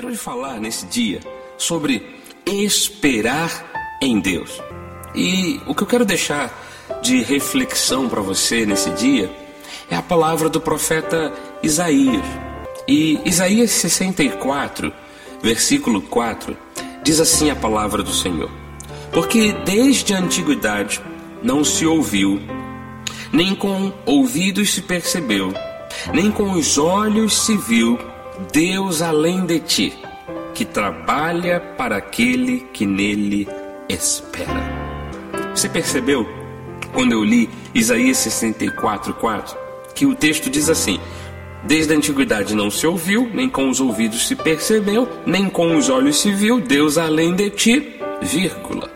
Quero falar nesse dia sobre esperar em Deus. E o que eu quero deixar de reflexão para você nesse dia é a palavra do profeta Isaías. E Isaías 64, versículo 4, diz assim a palavra do Senhor: porque desde a antiguidade não se ouviu, nem com ouvidos se percebeu, nem com os olhos se viu Deus além de ti, que trabalha para aquele que nele espera. Você percebeu, quando eu li Isaías 64:4, que o texto diz assim: desde a antiguidade não se ouviu, nem com os ouvidos se percebeu, nem com os olhos se viu Deus além de ti, vírgula,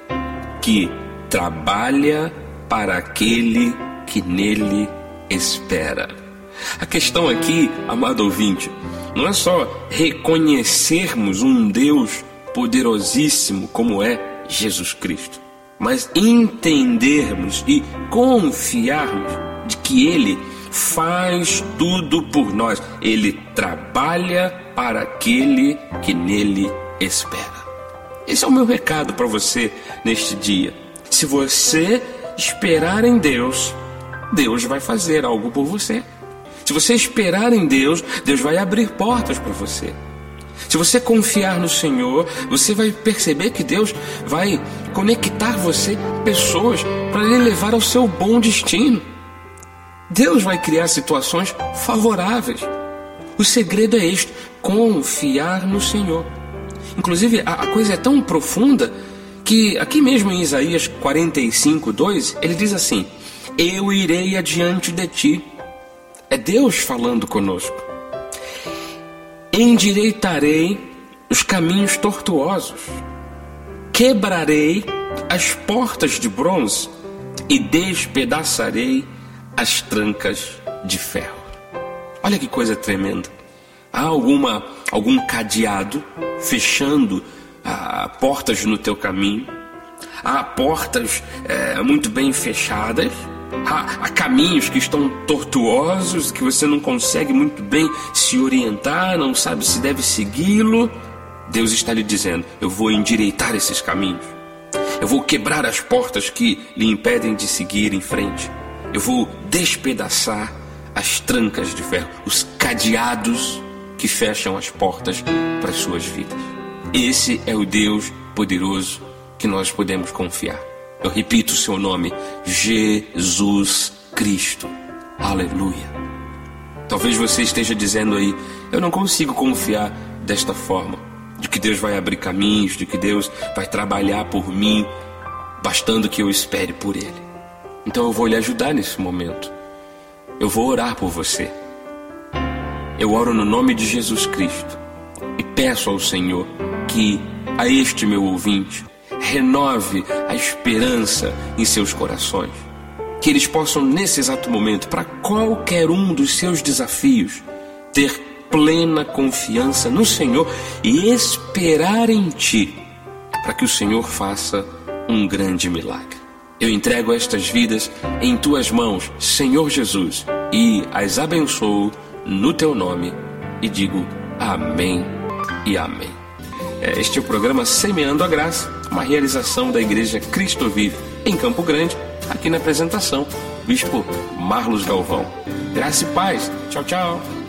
que trabalha para aquele que nele espera. A questão aqui, amado ouvinte, não é só reconhecermos um Deus poderosíssimo como é Jesus Cristo, mas entendermos e confiarmos de que Ele faz tudo por nós. Ele trabalha para aquele que nele espera. Esse é o meu recado para você neste dia. Se você esperar em Deus, Deus vai fazer algo por você. Se você esperar em Deus, Deus vai abrir portas para você. Se você confiar no Senhor, você vai perceber que Deus vai conectar você a pessoas para lhe levar ao seu bom destino. Deus vai criar situações favoráveis. O segredo é este: confiar no Senhor. Inclusive, a coisa é tão profunda que aqui mesmo em Isaías 45:2, ele diz assim: eu irei adiante de ti. É Deus falando conosco. Endireitarei os caminhos tortuosos, quebrarei as portas de bronze e despedaçarei as trancas de ferro. Olha que coisa tremenda. Há algum cadeado fechando portas no teu caminho? Há portas muito bem fechadas? Há caminhos que estão tortuosos, que você não consegue muito bem se orientar, não sabe se deve segui-lo? Deus está lhe dizendo: eu vou endireitar esses caminhos. Eu vou quebrar as portas que lhe impedem de seguir em frente. Eu vou despedaçar as trancas de ferro, os cadeados que fecham as portas para as suas vidas. Esse é o Deus poderoso que nós podemos confiar. Eu repito o seu nome: Jesus Cristo. Aleluia. Talvez você esteja dizendo aí: eu não consigo confiar desta forma, de que Deus vai abrir caminhos, de que Deus vai trabalhar por mim, bastando que eu espere por Ele. Então eu vou lhe ajudar nesse momento. Eu vou orar por você. Eu oro no nome de Jesus Cristo e peço ao Senhor que a este meu ouvinte renove a esperança em seus corações, que eles possam nesse exato momento, para qualquer um dos seus desafios, ter plena confiança no Senhor e esperar em Ti, para que o Senhor faça um grande milagre. Eu entrego estas vidas em Tuas mãos, Senhor Jesus, e as abençoo no Teu nome e digo amém e amém. Este é o programa Semeando a Graça, uma realização da Igreja Cristo Vive, em Campo Grande, aqui na apresentação, Bispo Marlos Galvão. Graça e paz. Tchau, tchau.